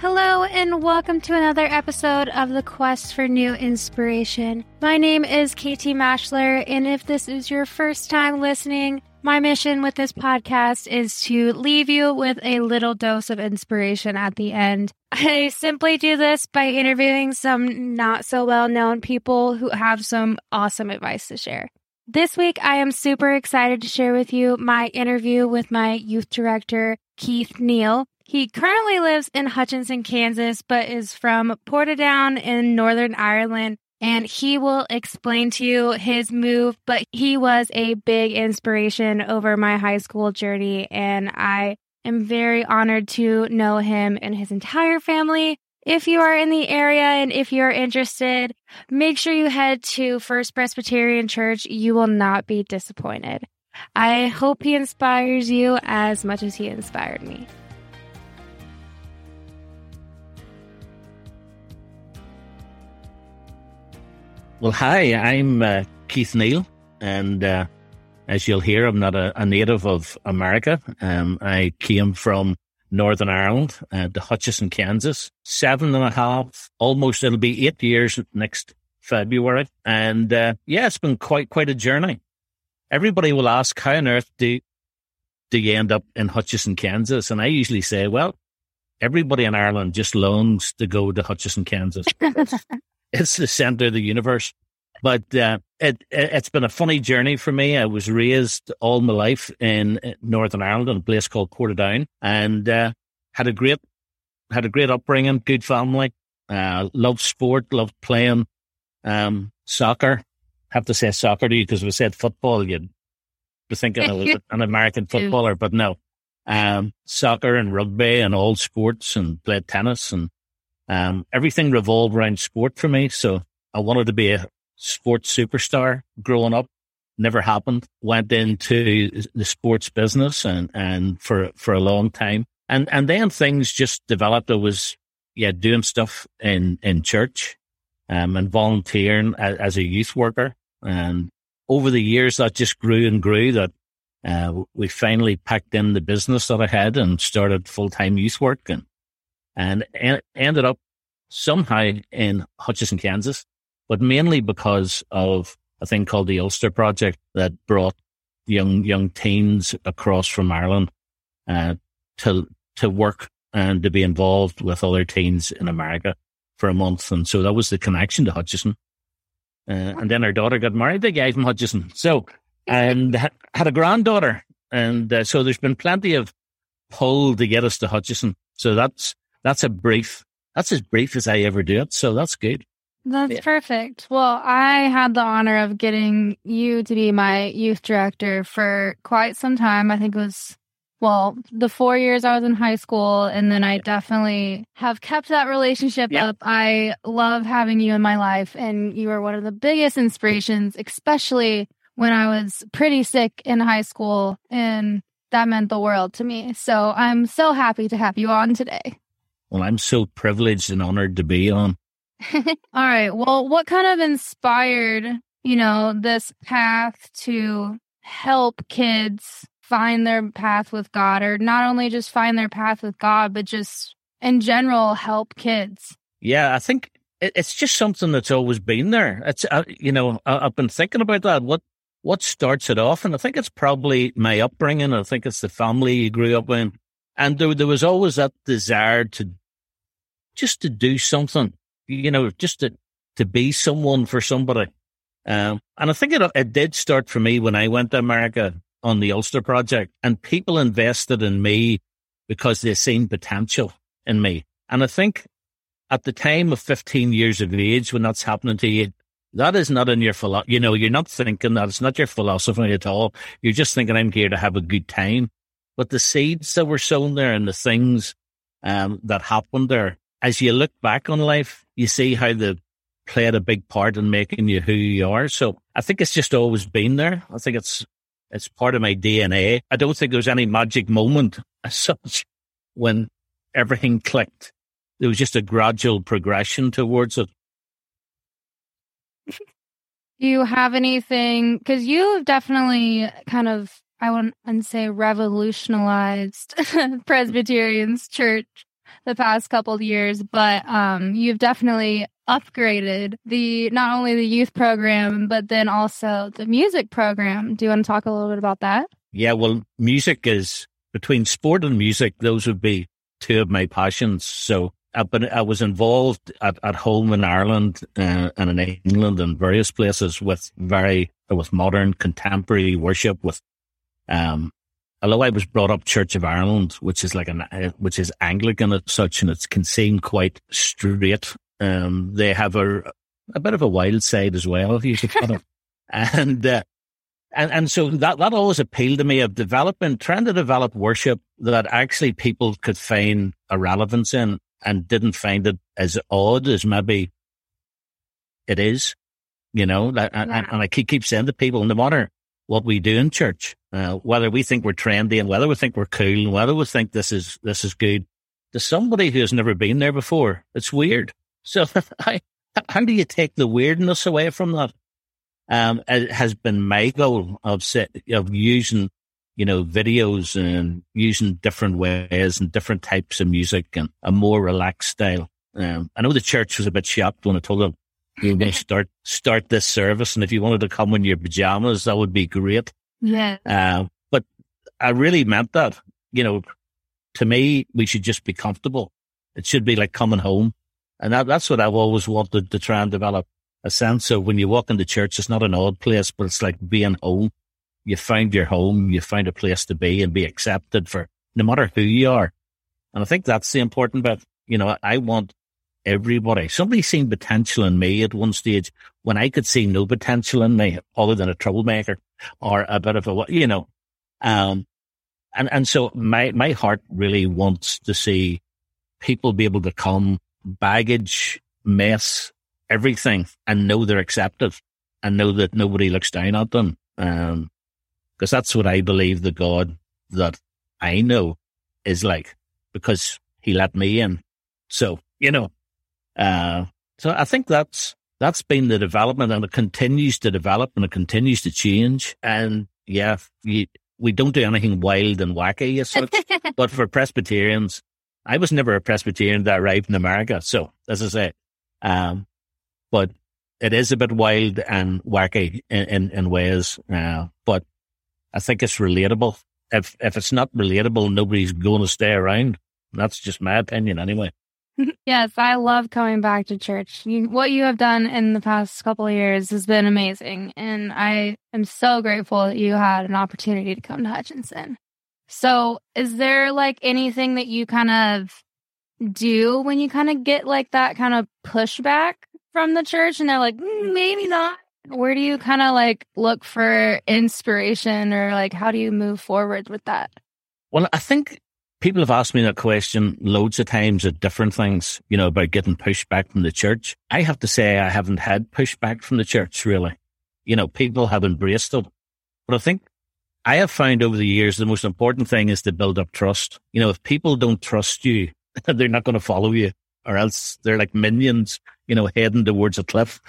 Hello and welcome to another episode of The Quest for New Inspiration. My name is Katie Mashler, and if this is your first time listening, my mission with this podcast is to leave you with a little dose of inspiration at the end. I simply do this by interviewing some not so well-known people who have some awesome advice to share. This week, I am super excited to share with you my interview with my youth director, Keith Neill. He currently lives in Hutchinson, Kansas, but is from Portadown in Northern Ireland, and he will explain to you his move, but he was a big inspiration over my high school journey, and I am very honored to know him and his entire family. If you are in the area and if you're interested, make sure you head to First Presbyterian Church. You will not be disappointed. I hope he inspires you as much as he inspired me. Well, hi, I'm Keith Neill, and as you'll hear, I'm not a native of America. I came from Northern Ireland to Hutchinson, Kansas, 7.5, almost it'll be 8 years next February. And it's been quite a journey. Everybody will ask, how on earth do you end up in Hutchinson, Kansas? And I usually say, well, everybody in Ireland just longs to go to Hutchinson, Kansas. It's the center of the universe. But it's been a funny journey for me. I was raised all my life in Northern Ireland in a place called Portadown, and had a great upbringing, good family, loved sport, loved playing soccer. I have to say soccer to you because if I said football, you'd be thinking I was an American footballer, but no. Soccer and rugby and all sports, and played tennis, and everything revolved around sport for me. So I wanted to be a sports superstar growing up. Never happened. Went into the sports business and for a long time. And then things just developed. I was doing stuff in church and volunteering as a youth worker. And over the years, that just grew and grew, that we finally packed in the business that I had and started full-time youth work. And ended up somehow in Hutchinson, Kansas, but mainly because of a thing called the Ulster Project that brought young teens across from Ireland to work and to be involved with other teens in America for a month. And so that was the connection to Hutchinson. And then our daughter got married to a guy from Hutchinson. So, and had a granddaughter. And so there's been plenty of pull to get us to Hutchinson. So that's as brief as I ever do it. So that's good. That's perfect. Well, I had the honor of getting you to be my youth director for quite some time. I think it was, the 4 years I was in high school. And then I definitely have kept that relationship up. I love having you in my life. And you were one of the biggest inspirations, especially when I was pretty sick in high school. And that meant the world to me. So I'm so happy to have you on today. Well, I'm so privileged and honored to be on. All right. Well, what kind of inspired, this path to help kids find their path with God, or not only just find their path with God, but just in general, help kids? Yeah, I think it's just something that's always been there. It's, I've been thinking about that. What starts it off? And I think it's probably my upbringing. I think it's the family you grew up in. And there was always that desire to do something, just to be someone for somebody. And I think it did start for me when I went to America on the Ulster Project, and people invested in me because they seen potential in me. And I think at the time of 15 years of age, when that's happening to you, that is not in your philosophy. You're not thinking that. It's not your philosophy at all. You're just thinking, I'm here to have a good time. But the seeds that were sown there and the things that happened there, as you look back on life, you see how they played a big part in making you who you are. So I think it's just always been there. I think it's part of my DNA. I don't think there was any magic moment as such when everything clicked. There was just a gradual progression towards it. Do you have anything, because you've definitely kind of, I wouldn't say revolutionized Presbyterian's church, the past couple of years, but you've definitely upgraded the not only the youth program, but then also the music program. Do you want to talk a little bit about that? Yeah, well, music is, between sport and music, those would be two of my passions. So I was involved at home in Ireland and in England and various places with modern contemporary worship. Although I was brought up Church of Ireland, which is which is Anglican as such, and it can seem quite straight. They have a bit of a wild side as well, you could call it. And so that always appealed to me of trying to develop worship that actually people could find a relevance in and didn't find it as odd as maybe it is, you know. And I keep saying to people, no matter what we do in church, whether we think we're trendy and whether we think we're cool and whether we think this is good, to somebody who has never been there before, it's weird. So how do you take the weirdness away from that? It has been my goal of using, you know, videos and using different ways and different types of music and a more relaxed style. I know the church was a bit shocked when I told them, you're going to start this service, and if you wanted to come in your pajamas, that would be great. Yeah. But I really meant that. You know, to me, we should just be comfortable. It should be like coming home. And that's what I've always wanted to try and develop. A sense of when you walk into church, it's not an odd place, but it's like being home. You find your home, you find a place to be and be accepted for no matter who you are. And I think that's the important bit. You know, I want everybody. Somebody seen potential in me at one stage when I could see no potential in me other than a troublemaker or a bit of a, you know. And so my heart really wants to see people be able to come, baggage, mess, everything, and know they're accepted and know that nobody looks down at them. Because that's what I believe the God that I know is like, because he let me in. So, you know, so I think that's been the development, and it continues to develop and it continues to change. And yeah, we don't do anything wild and wacky as such, but for Presbyterians, I was never a Presbyterian that arrived in America. So as I say, but it is a bit wild and wacky in ways. But I think it's relatable. If it's not relatable, nobody's going to stay around. That's just my opinion anyway. Yes, I love coming back to church. What you have done in the past couple of years has been amazing. And I am so grateful that you had an opportunity to come to Hutchinson. So is there like anything that you kind of do when you kind of get like that kind of pushback from the church and they're like, maybe not? Where do you kind of like look for inspiration, or like how do you move forward with that? Well, I think people have asked me that question loads of times at different things, you know, about getting pushback from the church. I have to say I haven't had pushback from the church really. You know, people have embraced it. But I think I have found over the years the most important thing is to build up trust. You know, if people don't trust you, they're not going to follow you, or else they're like minions, you know, heading towards a cliff.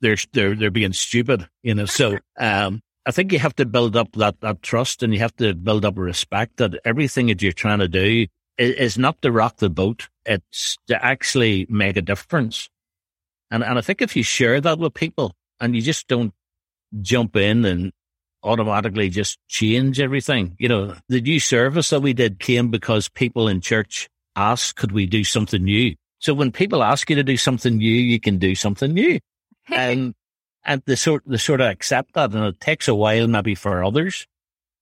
They're being stupid, you know. So I think you have to build up that trust, and you have to build up a respect that everything that you're trying to do is not to rock the boat. It's to actually make a difference. And I think if you share that with people and you just don't jump in and automatically just change everything. You know, the new service that we did came because people in church asked, could we do something new? So when people ask you to do something new, you can do something new. And they sort of accept that. And it takes a while maybe for others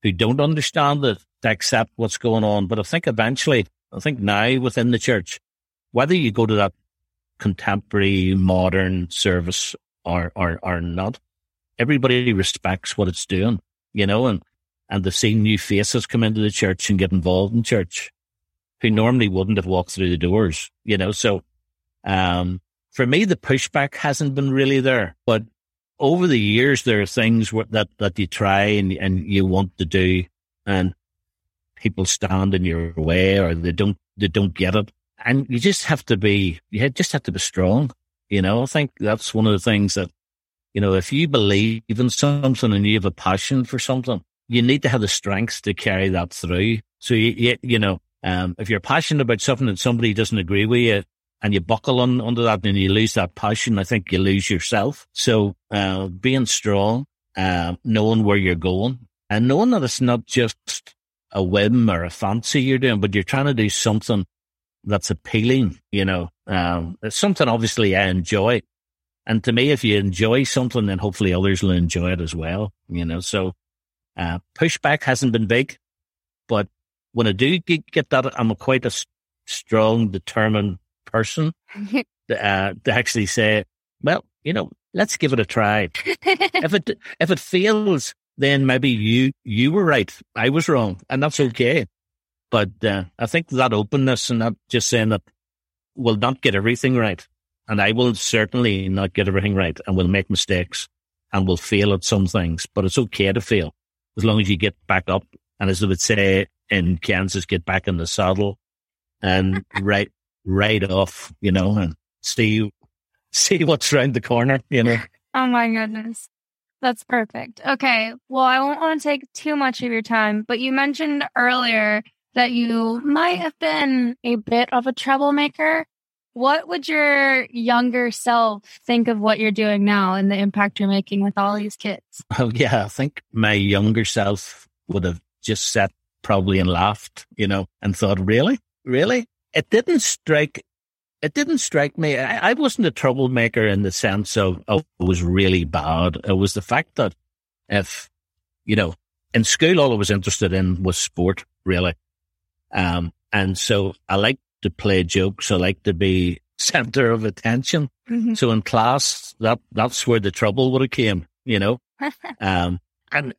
who don't understand it to accept what's going on. But I think eventually, now within the church, whether you go to that contemporary modern service or not, everybody respects what it's doing, you know, and they've seen new faces come into the church and get involved in church who normally wouldn't have walked through the doors, you know. So for me, the pushback hasn't been really there. But over the years, there are things that you try and you want to do, and people stand in your way, or they don't get it. And you just have to be strong, you know. I think that's one of the things that, you know, if you believe in something and you have a passion for something, you need to have the strength to carry that through. So, you know, If you're passionate about something and somebody doesn't agree with you and you buckle under that and you lose that passion, I think you lose yourself. So being strong, knowing where you're going and knowing that it's not just a whim or a fancy you're doing, but you're trying to do something that's appealing, you know. It's something obviously I enjoy. And to me, if you enjoy something, then hopefully others will enjoy it as well, you know. So pushback hasn't been big, but when I do get that, I'm quite a strong, determined person to actually say, well, you know, let's give it a try. If it fails, then maybe you were right. I was wrong, and that's okay. But I think that openness and that just saying that we'll not get everything right, and I will certainly not get everything right, and we'll make mistakes and we'll fail at some things, but it's okay to fail as long as you get back up. And as I would say in Kansas, get back in the saddle and right off, you know, and see what's around the corner, you know. Oh my goodness. That's perfect. Okay. Well, I won't want to take too much of your time, but you mentioned earlier that you might have been a bit of a troublemaker. What would your younger self think of what you're doing now and the impact you're making with all these kids? Oh, yeah. I think my younger self would have just sat probably and laughed, you know, and thought, really? It didn't strike me. I wasn't a troublemaker in the sense of it was really bad. It was the fact that if, you know, in school, all I was interested in was sport, really. And so I liked to play jokes. I like to be center of attention. Mm-hmm. So in class, that's where the trouble would have came, you know. And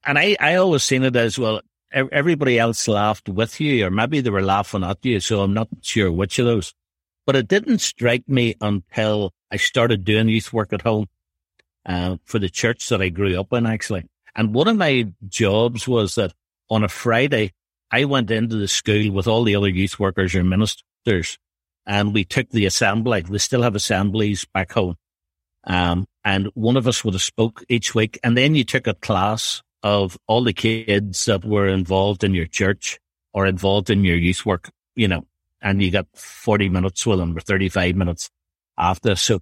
I always seen it as, well, everybody else laughed with you, or maybe they were laughing at you. So I'm not sure which of those. But it didn't strike me until I started doing youth work at home for the church that I grew up in, actually. And one of my jobs was that on a Friday, I went into the school with all the other youth workers or ministers, and we took the assembly. We still have assemblies back home. And one of us would have spoke each week. And then you took a class of all the kids that were involved in your church or involved in your youth work, you know, and you got 40 minutes with them or 35 minutes after. So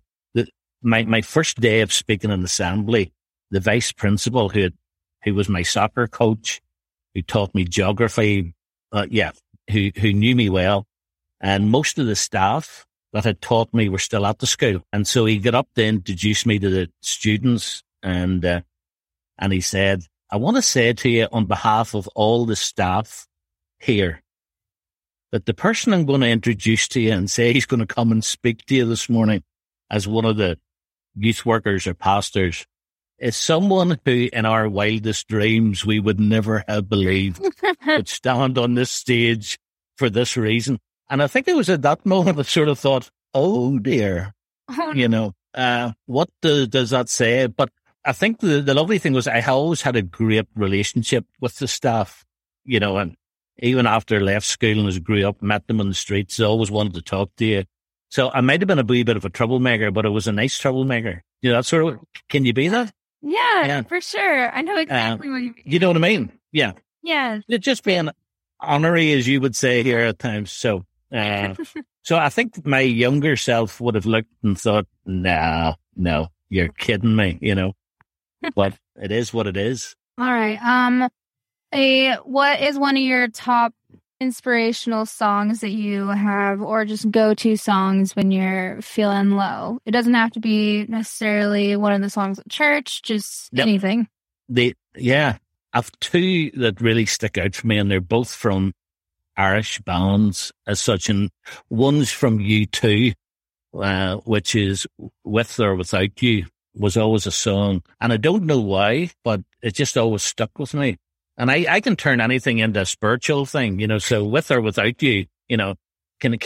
my first day of speaking in assembly, the vice principal who was my soccer coach, who taught me geography, who knew me well. And most of the staff that had taught me were still at the school. And so he got up to introduce me to the students, and he said, I want to say to you on behalf of all the staff here that the person I'm going to introduce to you and say he's going to come and speak to you this morning as one of the youth workers or pastors is someone who, in our wildest dreams, we would never have believed would stand on this stage for this reason. And I think it was at that moment I sort of thought, oh dear, you know, what does that say? But I think the lovely thing was I always had a great relationship with the staff, you know, and even after I left school and as I grew up, met them on the streets, they always wanted to talk to you. So I might have been a wee bit of a troublemaker, but it was a nice troublemaker. You know, that's sort of, can you be that? Yeah, for sure. I know exactly what you mean. You know what I mean? Yeah. Yeah. It's just being honorary, as you would say here at times. So, so I think my younger self would have looked and thought, no, you're kidding me, you know. But it is what it is. All right. What is one of your top inspirational songs that you have, or just go-to songs when you're feeling low? It doesn't have to be necessarily one of the songs at church, just anything. I've two that really stick out for me, and they're both from Irish bands as such. And one's from U2, which is With or Without You, was always a song. And I don't know why, but it just always stuck with me. And I can turn anything into a spiritual thing, you know, so With or Without You, you know, can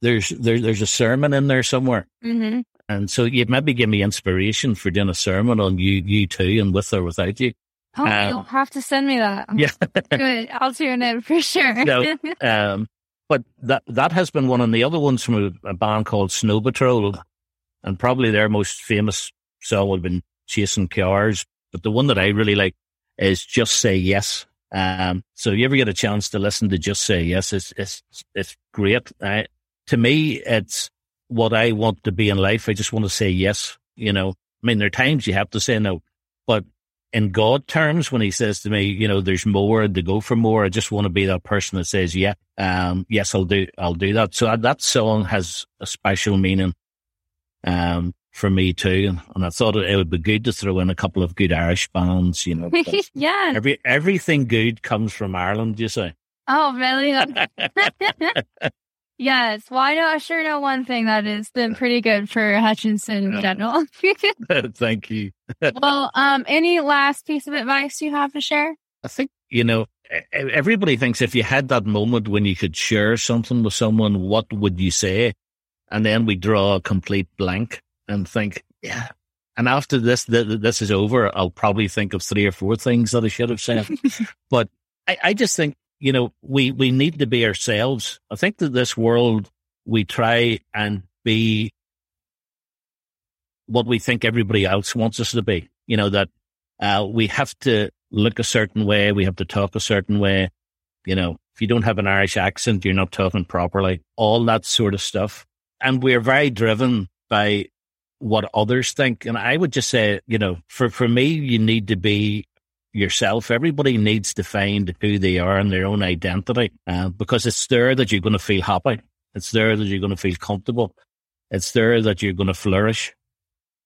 there's a sermon in there somewhere. Mm-hmm. And so you maybe give me inspiration for doing a sermon on you two and With or Without You. Oh, you'll have to send me that. Yeah. Good. I'll tune in for sure. So, but that has been one. And the other one's from a band called Snow Patrol. And probably their most famous song would have been Chasing Cars. But the one that I really like is Just Say Yes So if you ever get a chance to listen to Just Say Yes, it's great. To me, it's what I want to be in life. I just want to say yes, you know. I mean, there are times you have to say no, but in God terms, when he says to me, you know, there's more, to go for more, I just want to be that person that says, yeah, yes, I'll do that. So that song has a special meaning for me too. And I thought it would be good to throw in a couple of good Irish bands, you know. Yeah. Everything good comes from Ireland, you say. Oh, really? Yes. Well, I sure know one thing that has been pretty good for Hutchinson in general. Thank you. Well, any last piece of advice you have to share? I think, you know, everybody thinks if you had that moment when you could share something with someone, what would you say? And then we draw a complete blank and think, yeah. And after this is over, I'll probably think of 3 or 4 things that I should have said. But I just think, you know, we need to be ourselves. I think that this world, we try and be what we think everybody else wants us to be. You know, that we have to look a certain way. We have to talk a certain way. You know, if you don't have an Irish accent, you're not talking properly, all that sort of stuff. And we're very driven by what others think. And I would just say, you know, for me, you need to be yourself. Everybody needs to find who they are and their own identity, because it's there that you're going to feel happy. It's there that you're going to feel comfortable. It's there that you're going to flourish.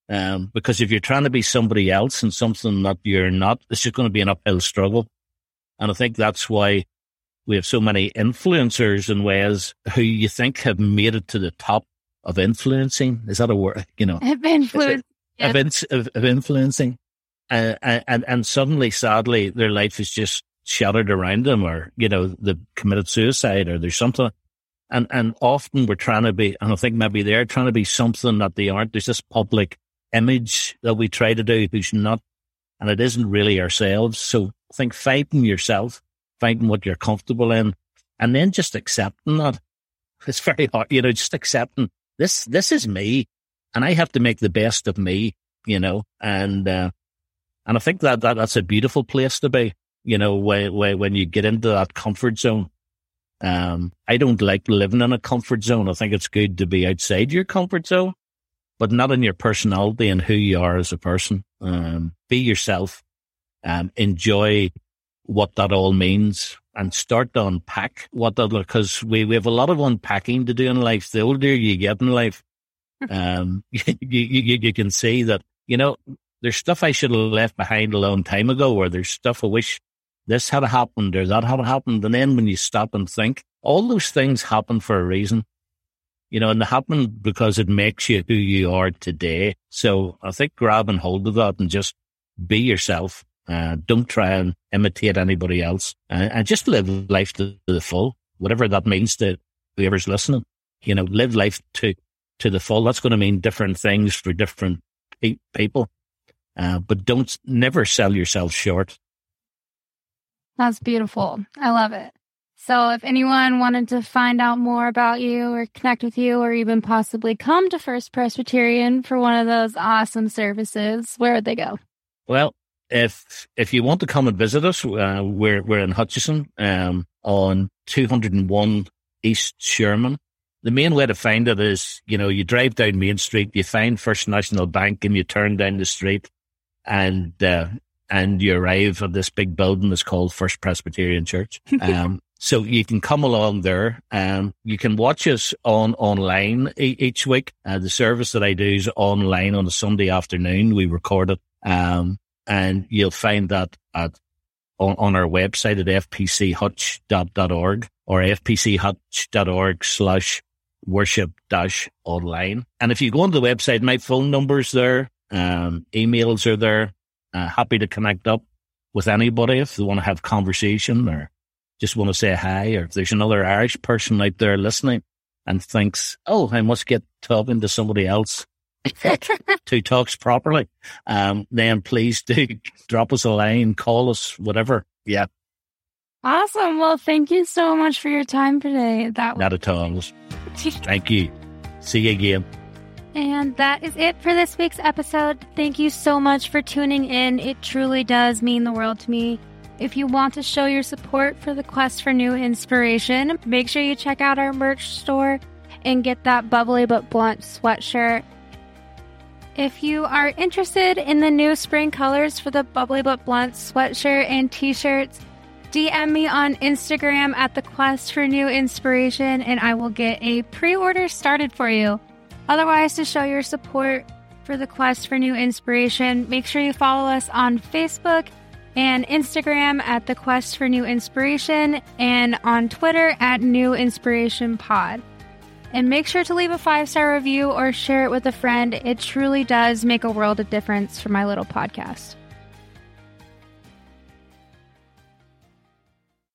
Because if you're trying to be somebody else and something that you're not, it's just going to be an uphill struggle. And I think that's why we have so many influencers in ways who you think have made it to the top of influencing. Is that a word? You know, of influencing. And suddenly, sadly, their life is just shattered around them, or, you know, they've committed suicide, or there's something. And often we're trying to be, and I think maybe they're trying to be something that they aren't. There's this public image that we try to do who's not, and it isn't really ourselves. So I think finding yourself, finding what you're comfortable in, and then just accepting that. It's very hard, you know, just accepting this is me, and I have to make the best of me, you know, and I think that's a beautiful place to be, you know, when you get into that comfort zone. I don't like living in a comfort zone. I think it's good to be outside your comfort zone, but not in your personality and who you are as a person. Be yourself. Enjoy what that all means and start to unpack what that, because we have a lot of unpacking to do in life. The older you get in life, you can see that, you know, there's stuff I should have left behind a long time ago, or there's stuff I wish this had happened or that had happened. And then when you stop and think, all those things happen for a reason, you know, and they happen because it makes you who you are today. So I think grabbing hold of that and just be yourself. Don't try and imitate anybody else, and just live life to the full, whatever that means to whoever's listening. You know, live life to the full. That's going to mean different things for different people. But never sell yourself short. That's beautiful. I love it. So if anyone wanted to find out more about you or connect with you, or even possibly come to First Presbyterian for one of those awesome services, where would they go? Well, if you want to come and visit us, we're in Hutchinson, on 201 East Sherman. The main way to find it is, you know, you drive down Main Street, you find First National Bank, and you turn down the street, and you arrive at this big building that's called First Presbyterian Church. So you can come along there. You can watch us online each week. The service that I do is online on a Sunday afternoon. We record it, and you'll find that on our website at fpchutch.org or fpchutch.org/worship-online. And if you go onto the website, my phone number's there, emails are there. Happy to connect up with anybody if they want to have a conversation or just want to say hi, or if there's another Irish person out there listening and thinks, oh, I must get talking to somebody else who talks properly, then please do drop us a line, call us, whatever. Yeah. Awesome. Well, thank you so much for your time today. Not at all. Thank you. See you again. And that is it for this week's episode. Thank you so much for tuning in. It truly does mean the world to me. If you want to show your support for the Quest for New Inspiration, make sure you check out our merch store and get that bubbly but blunt sweatshirt. If you are interested in the new spring colors for the bubbly but blunt sweatshirt and t-shirts, DM me on Instagram at the Quest for New Inspiration and I will get a pre-order started for you. Otherwise, to show your support for the Quest for New Inspiration, make sure you follow us on Facebook and Instagram at the Quest for New Inspiration and on Twitter at New Inspiration Pod. And make sure to leave a 5-star review or share it with a friend. It truly does make a world of difference for my little podcast.